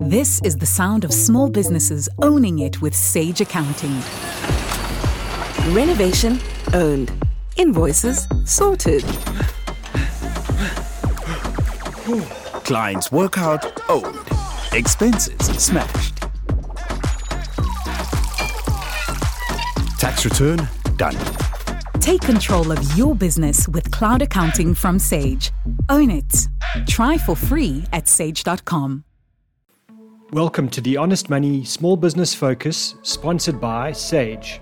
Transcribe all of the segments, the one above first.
This is the sound of small businesses owning it with Sage Accounting. Renovation owned. Invoices sorted. Clients workout owned. Expenses smashed. Tax return done. Take control of your business with cloud accounting from Sage. Own it. Try for free at sage.com. Welcome to the Honest Money Small Business Focus, sponsored by Sage.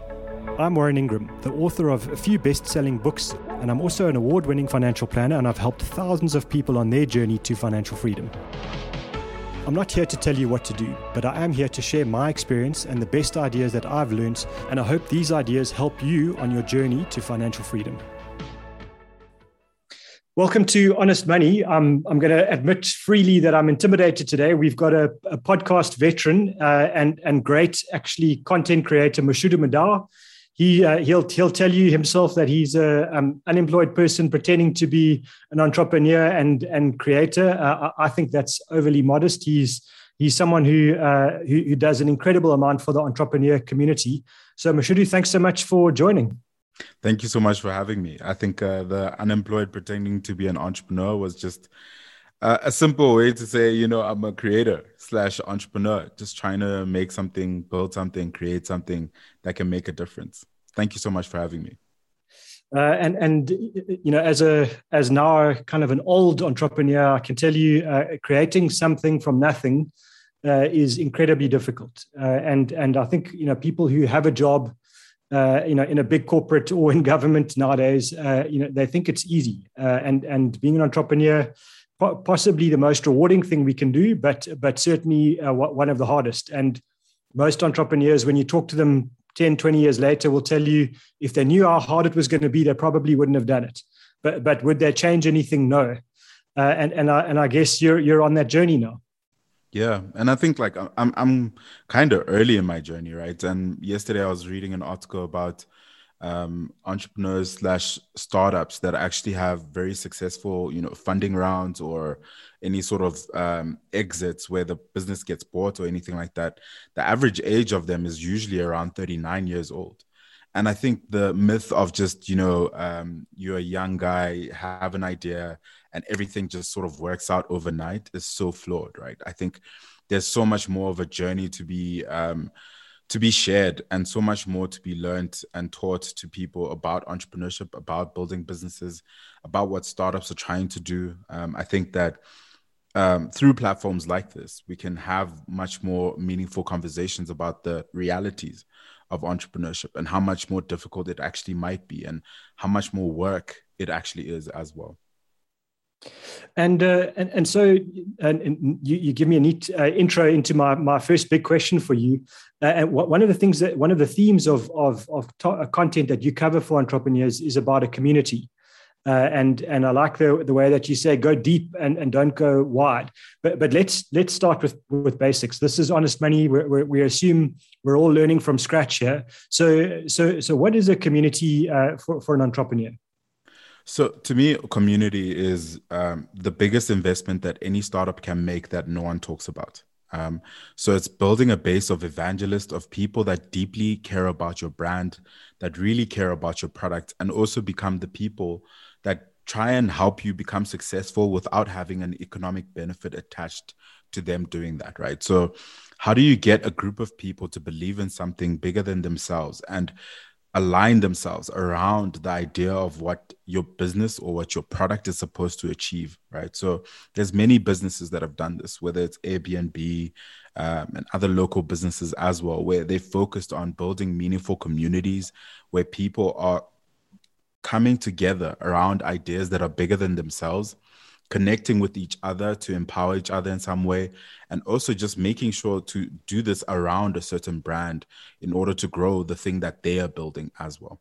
I'm Warren Ingram, the author of a few best-selling books, and I'm also an award-winning financial planner, and I've helped thousands of people on their journey to financial freedom. I'm not here to tell you what to do, but I am here to share my experience and the best ideas that I've learned, and I hope these ideas help you on your journey to financial freedom. Welcome to Honest Money. I'm going to admit freely that I'm intimidated today. We've got a podcast veteran and great, actually, content creator, Mashudu Madow. He'll tell you himself that he's an unemployed person pretending to be an entrepreneur and creator. I think that's overly modest. He's someone who does an incredible amount for the entrepreneur community. So Mashudu, thanks so much for joining. Thank you so much for having me. I think the unemployed pretending to be an entrepreneur was just a simple way to say, you know, I'm a creator/entrepreneur, just trying to make something, build something, create something that can make a difference. Thank you so much for having me. And you know, as now kind of an old entrepreneur, I can tell you, creating something from nothing is incredibly difficult. And I think, you know, people who have a job, you know, in a big corporate or in government nowadays, you know, they think it's easy. And being an entrepreneur, possibly the most rewarding thing we can do, but certainly one of the hardest. And most entrepreneurs, when you talk to them 10, 20 years later, will tell you if they knew how hard it was going to be, they probably wouldn't have done it. But would they change anything? No. And I guess you're on that journey now. Yeah. And I think like I'm kind of early in my journey, right? And yesterday I was reading an article about entrepreneurs/startups that actually have very successful, you know, funding rounds or any sort of exits where the business gets bought or anything like that. The average age of them is usually around 39 years old. And I think the myth of just, you know, you're a young guy, have an idea, and everything just sort of works out overnight is so flawed, right? I think there's so much more of a journey to be shared and so much more to be learned and taught to people about entrepreneurship, about building businesses, about what startups are trying to do. I think that through platforms like this, we can have much more meaningful conversations about the realities of entrepreneurship and how much more difficult it actually might be and how much more work it actually is as well. And so you give me a neat intro into my first big question for you. And one of the themes of content that you cover for entrepreneurs is about a community. And I like the way that you say go deep and don't go wide. But let's start with basics. This is Honest Money. We assume we're all learning from scratch here. So what is a community for an entrepreneur? So to me, community is the biggest investment that any startup can make that no one talks about. So it's building a base of evangelists, of people that deeply care about your brand, that really care about your product, and also become the people that try and help you become successful without having an economic benefit attached to them doing that, right? So how do you get a group of people to believe in something bigger than themselves and align themselves around the idea of what your business or what your product is supposed to achieve, right? So there's many businesses that have done this, whether it's Airbnb and other local businesses as well, where they focused on building meaningful communities where people are coming together around ideas that are bigger than themselves, connecting with each other to empower each other in some way, and also just making sure to do this around a certain brand in order to grow the thing that they are building as well.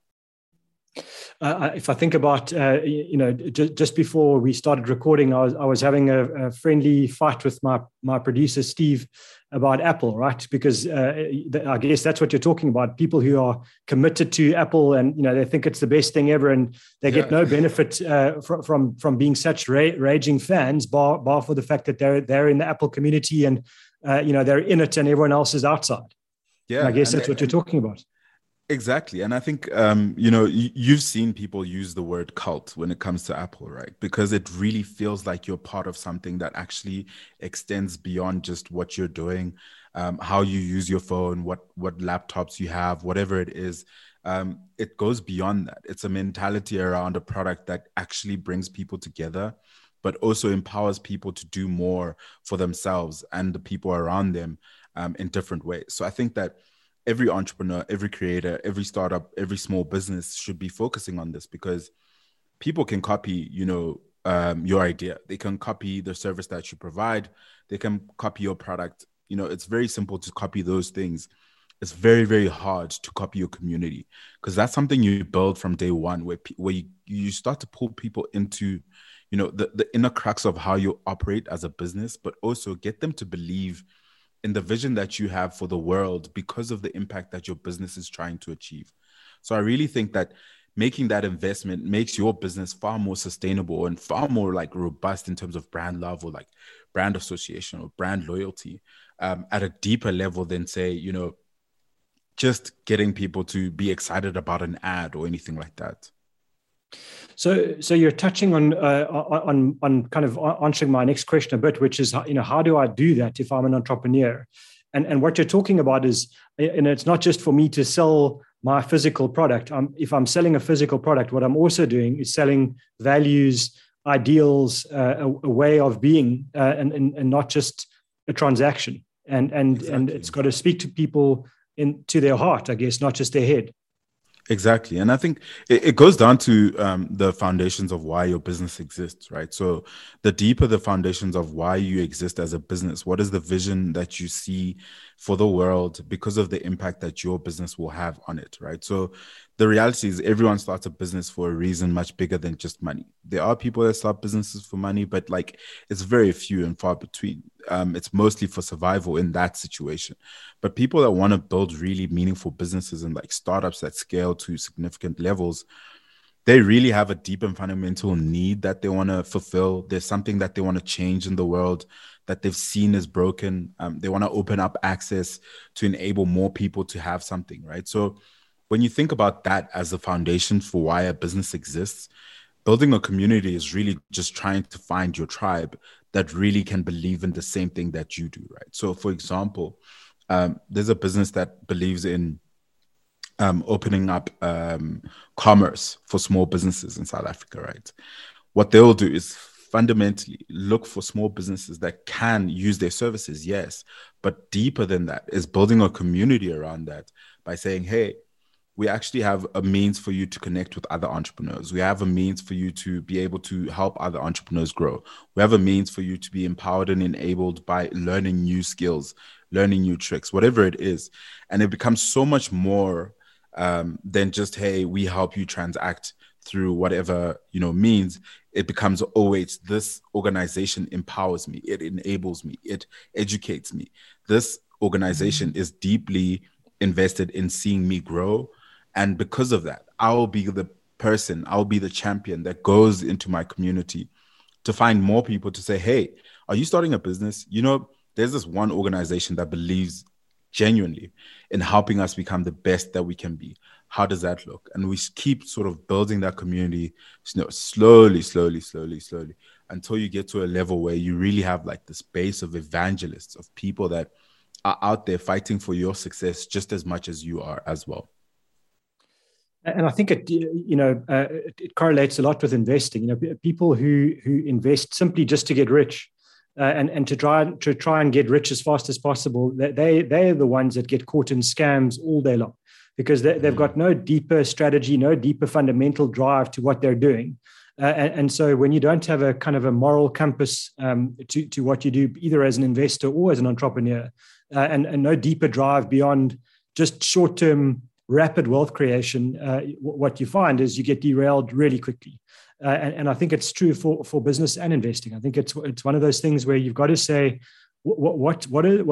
If I think about, you know, just before we started recording, I was having a friendly fight with my producer, Steve, about Apple, right? Because I guess that's what you're talking about. People who are committed to Apple and, you know, they think it's the best thing ever and they get no benefit from being such raging fans, bar for the fact that they're in the Apple community and they're in it and everyone else is outside. Yeah. And I guess that's what you're talking about. Exactly. And I think, you've seen people use the word cult when it comes to Apple, right? Because it really feels like you're part of something that actually extends beyond just what you're doing, how you use your phone, what laptops you have, whatever it is. It goes beyond that. It's a mentality around a product that actually brings people together, but also empowers people to do more for themselves and the people around them in different ways. So I think that every entrepreneur, every creator, every startup, every small business should be focusing on this, because people can copy, your idea. They can copy the service that you provide. They can copy your product. You know, it's very simple to copy those things. It's very, very hard to copy your community, because that's something you build from day one, where you start to pull people into, the inner crux of how you operate as a business, but also get them to believe in the vision that you have for the world because of the impact that your business is trying to achieve. So I really think that making that investment makes your business far more sustainable and far more like robust in terms of brand love or like brand association or brand loyalty at a deeper level than, say, just getting people to be excited about an ad or anything like that. So you're touching on kind of answering my next question a bit, which is, how do I do that if I'm an entrepreneur? And what you're talking about is, it's not just for me to sell my physical product. If I'm selling a physical product, what I'm also doing is selling values, ideals, a way of being, and not just a transaction. And exactly. And it's got to speak to people to their heart, I guess, not just their head. Exactly. And I think it goes down to the foundations of why your business exists, right? So the deeper the foundations of why you exist as a business, what is the vision that you see for the world because of the impact that your business will have on it, right? So the reality is everyone starts a business for a reason much bigger than just money. There are people that start businesses for money, but like it's very few and far between. It's mostly for survival in that situation. But people that want to build really meaningful businesses and like startups that scale to significant levels, they really have a deep and fundamental need that they want to fulfill. There's something that they want to change in the world that they've seen is broken. They want to open up access to enable more people to have something, right? So when you think about that as the foundation for why a business exists, building a community is really just trying to find your tribe that really can believe in the same thing that you do, right? So for example, there's a business that believes in opening up commerce for small businesses in South Africa, right? What they'll do is fundamentally look for small businesses that can use their services, yes, but deeper than that is building a community around that by saying, hey, we actually have a means for you to connect with other entrepreneurs. We have a means for you to be able to help other entrepreneurs grow. We have a means for you to be empowered and enabled by learning new skills, learning new tricks, whatever it is. And it becomes so much more than just, hey, we help you transact through whatever, means. It becomes, oh, wait, this organization empowers me. It enables me. It educates me. This organization is deeply invested in seeing me grow. And because of that, I'll be the champion that goes into my community to find more people to say, hey, are you starting a business? There's this one organization that believes genuinely in helping us become the best that we can be. How does that look? And we keep sort of building that community, slowly, slowly, slowly, slowly, until you get to a level where you really have like this base of evangelists, of people that are out there fighting for your success just as much as you are as well. And I think it correlates a lot with investing. People who invest simply just to get rich, and to try and get rich as fast as possible, they're the ones that get caught in scams all day long, because they've got no deeper strategy, no deeper fundamental drive to what they're doing. And so when you don't have a kind of a moral compass to what you do, either as an investor or as an entrepreneur, and no deeper drive beyond just short-term rapid wealth creation, what you find is you get derailed really quickly. And I think it's true for business and investing. I think it's one of those things where you've got to say, what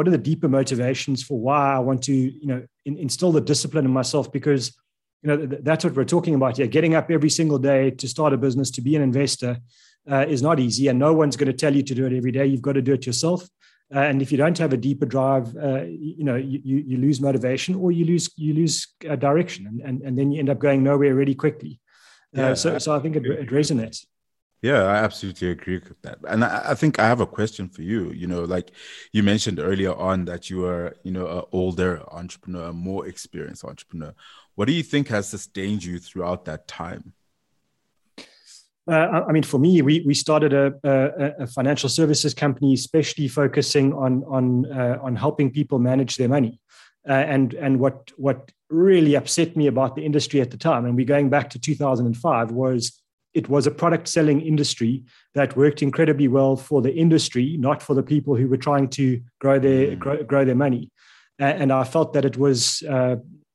are the deeper motivations for why I want to instill the discipline in myself? Because that's what we're talking about here. Getting up every single day to start a business, to be an investor, is not easy, and no one's going to tell you to do it every day. You've got to do it yourself. And if you don't have a deeper drive, you lose motivation, or you lose direction, and then you end up going nowhere really quickly. So I think it resonates. Yeah, I absolutely agree with that. And I think I have a question for you. You know, like you mentioned earlier on that you are, an older entrepreneur, a more experienced entrepreneur. What do you think has sustained you throughout that time? For me, we started a financial services company, especially focusing on helping people manage their money. And what really upset me about the industry at the time, and we're going back to 2005, was it was a product selling industry that worked incredibly well for the industry, not for the people who were trying to grow their grow their money. And I felt that it was,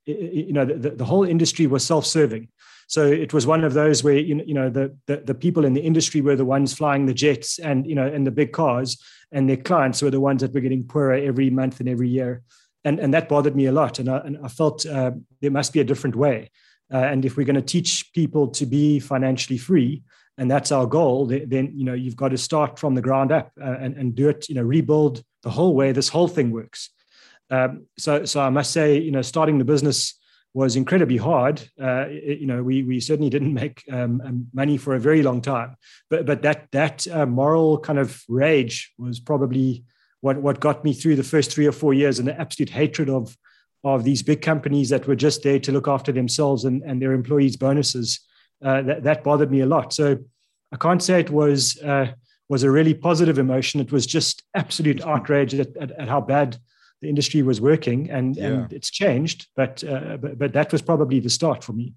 the whole industry was self-serving. So it was one of those where the people in the industry were the ones flying the jets and the big cars, and their clients were the ones that were getting poorer every month and every year, and that bothered me a lot. And I felt there must be a different way. And if we're going to teach people to be financially free, and that's our goal, then you've got to start from the ground up and do it. Rebuild the whole way this whole thing works. So I must say, starting the business was incredibly hard. We certainly didn't make money for a very long time, but that moral kind of rage was probably what got me through the first 3 or 4 years, and the absolute hatred of these big companies that were just there to look after themselves and their employees' bonuses. That bothered me a lot. So I can't say it was a really positive emotion. It was just absolute outrage at how bad the industry was working, and it's changed, but that was probably the start for me.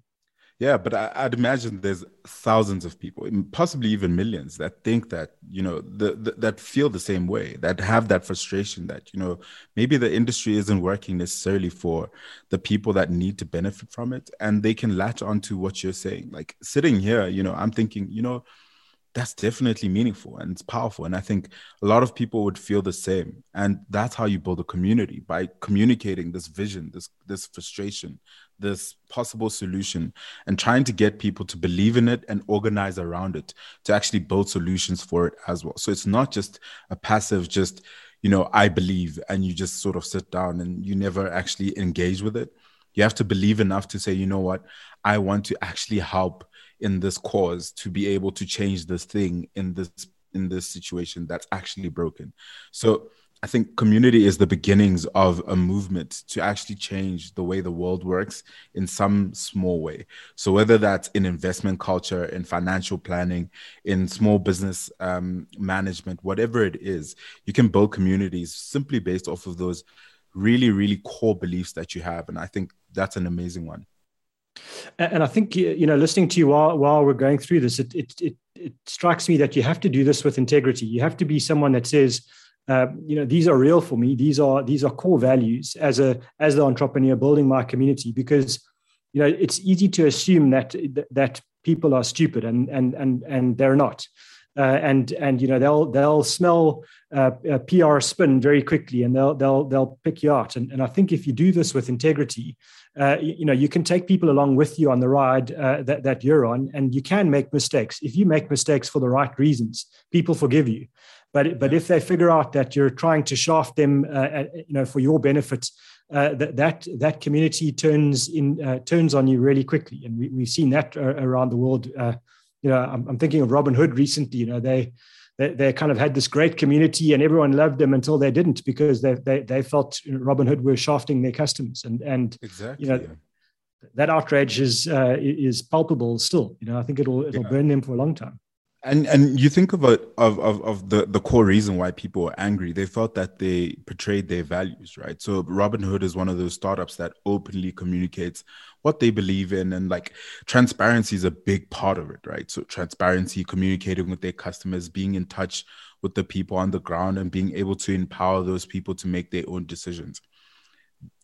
Yeah, but I'd imagine there's thousands of people, possibly even millions, that think that that feel the same way, that have that frustration that maybe the industry isn't working necessarily for the people that need to benefit from it, and they can latch onto what you're saying. Like sitting here, I'm thinking, that's definitely meaningful and it's powerful. And I think a lot of people would feel the same. And that's how you build a community, by communicating this vision, this frustration, this possible solution, and trying to get people to believe in it and organize around it to actually build solutions for it as well. So it's not just a passive, I believe, and you just sort of sit down and you never actually engage with it. You have to believe enough to say, you know what, I want to actually help in this cause to be able to change this thing in this situation that's actually broken. So I think community is the beginnings of a movement to actually change the way the world works in some small way. So whether that's in investment culture, in financial planning, in small business management, whatever it is, you can build communities simply based off of those really, really core beliefs that you have. And I think that's an amazing one. And I think, listening to you while we're going through this, it strikes me that you have to do this with integrity. You have to be someone that says, these are real for me. These are core values as the entrepreneur building my community, because, it's easy to assume that people are stupid and they're not. They'll smell a PR spin very quickly, and they'll pick you out. And I think if you do this with integrity, you can take people along with you on the ride that you're on, and you can make mistakes. If you make mistakes for the right reasons, people forgive you. But if they figure out that you're trying to shaft them, for your benefit, that community turns on you really quickly, and we've seen that around the world. I'm thinking of Robin Hood recently. They kind of had this great community and everyone loved them until they didn't, because they felt Robin Hood were shafting their customers, and exactly. That outrage is palpable still. I think it'll burn them for a long time. And you think of the core reason why people were angry. They felt that they portrayed their values, right? So Robin Hood is one of those startups that openly communicates what they believe in, and like transparency is a big part of it, right? So transparency, communicating with their customers, being in touch with the people on the ground, and being able to empower those people to make their own decisions.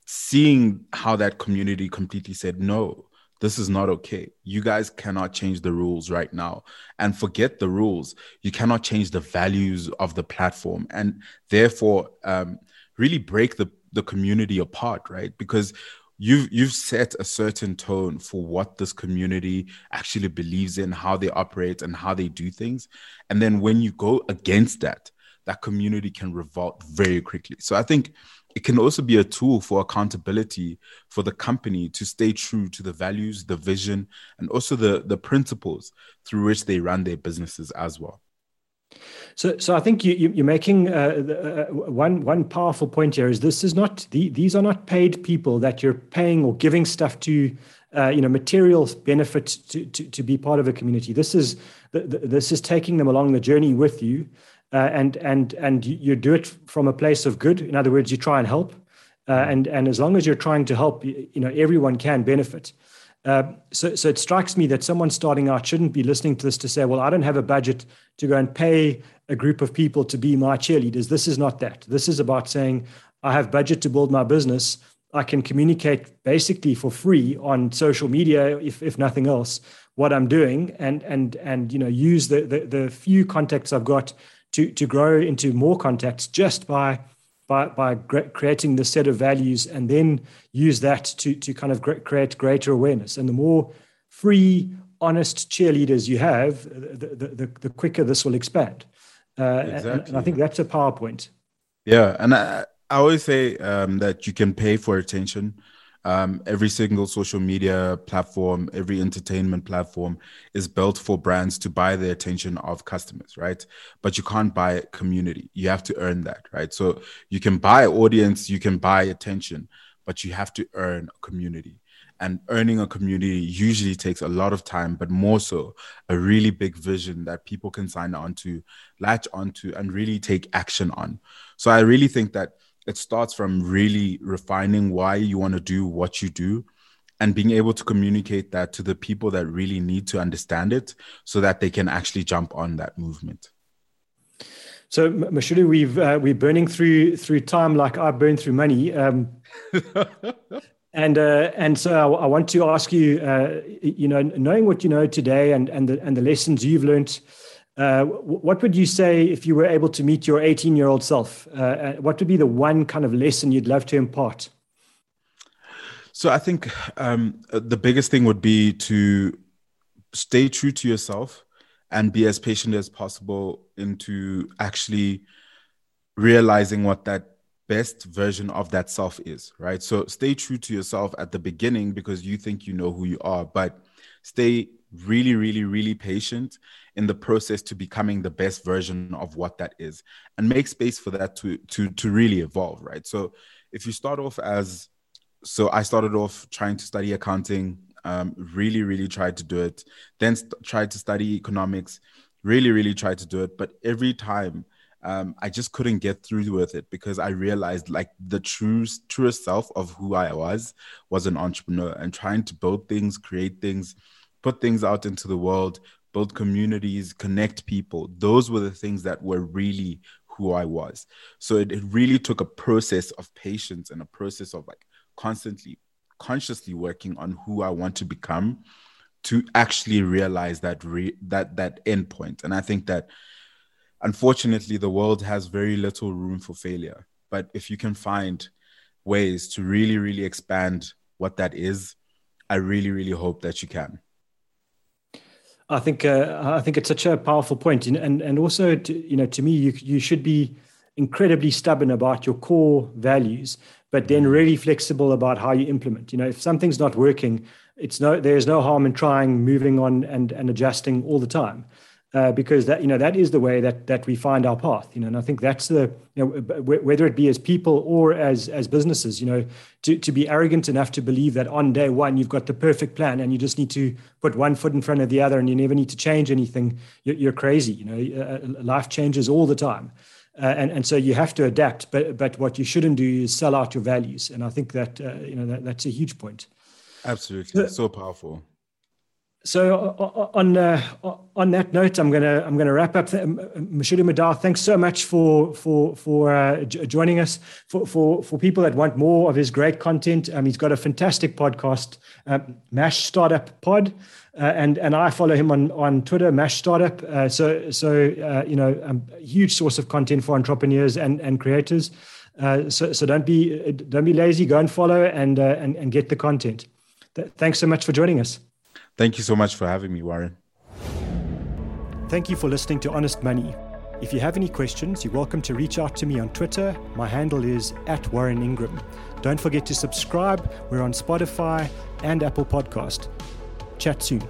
Seeing how that community completely said, no, this is not okay. You guys cannot change the rules right now. And forget the rules. You cannot change the values of the platform. And therefore, really break the community apart, right? Because you've set a certain tone for what this community actually believes in, how they operate and how they do things. And then when you go against that, that community can revolt very quickly. So I think it can also be a tool for accountability for the company to stay true to the values, the vision, and also the principles through which they run their businesses as well. So I think you're making one powerful point here. Is this is not these are not paid people that you're paying or giving stuff to, material benefit to be part of a community. This is taking them along the journey with you, and you do it from a place of good. In other words, you try and help, and as long as you're trying to help, everyone can benefit. So it strikes me that someone starting out shouldn't be listening to this to say, well, I don't have a budget to go and pay a group of people to be my cheerleaders. This is not that. This is about saying, I have budget to build my business. I can communicate basically for free on social media, if nothing else, what I'm doing, and use the few contacts I've got to grow into more contacts just by creating this set of values, and then use that to kind of create greater awareness. And the more free, honest cheerleaders you have, the quicker this will expand. Exactly. And I think that's a PowerPoint. Yeah, and I always say that you can pay for attention. Every single social media platform, every entertainment platform is built for brands to buy the attention of customers, right? But you can't buy community. You have to earn that, right? So you can buy audience, you can buy attention, but you have to earn a community. And earning a community usually takes a lot of time, but more so a really big vision that people can sign on to, latch onto, and really take action on. So I really think that it starts from really refining why you want to do what you do and being able to communicate that to the people that really need to understand it so that they can actually jump on that movement. So Mashudu, we're burning through time like I burn through money. And so I want to ask you, knowing what you know today and the lessons you've learned, what would you say if you were able to meet your 18-year-old self? What would be the one kind of lesson you'd love to impart? So I think the biggest thing would be to stay true to yourself and be as patient as possible into actually realizing what that best version of that self is, right? So stay true to yourself at the beginning because you think you know who you are, but stay really, really, really patient in the process to becoming the best version of what that is, and make space for that to really evolve, right? So if you start off I started off trying to study accounting, really, really tried to do it, then tried to study economics, really, really tried to do it. But every time I just couldn't get through with it because I realized like the truest self of who I was an entrepreneur and trying to build things, create things, put things out into the world, build communities, connect people. Those were the things that were really who I was. So it really took a process of patience and a process of like constantly, consciously working on who I want to become to actually realize that end point. And I think that unfortunately the world has very little room for failure. But if you can find ways to really, really expand what that is, I really, really hope that you can. I think it's such a powerful point, and also to me, you should be incredibly stubborn about your core values, but then really flexible about how you implement. If something's not working, there's no harm in trying, moving on, and adjusting all the time, because that is the way that we find our path. And I think that's the whether it be as people or as businesses, to be arrogant enough to believe that on day one, you've got the perfect plan and you just need to put one foot in front of the other and you never need to change anything. You're crazy. Life changes all the time. And so you have to adapt. But what you shouldn't do is sell out your values. And I think that, that's a huge point. Absolutely. It's so powerful. So on that note, I'm gonna wrap up. Mashudu Madow, thanks so much for joining us. For people that want more of his great content, he's got a fantastic podcast, Mash Startup Pod, and I follow him on Twitter, Mash Startup. A huge source of content for entrepreneurs and creators. So don't be lazy. Go and follow and get the content. Thanks so much for joining us. Thank you so much for having me, Warren. Thank you for listening to Honest Money. If you have any questions, you're welcome to reach out to me on Twitter. My handle is @Warren Ingram. Don't forget to subscribe. We're on Spotify and Apple Podcast. Chat soon.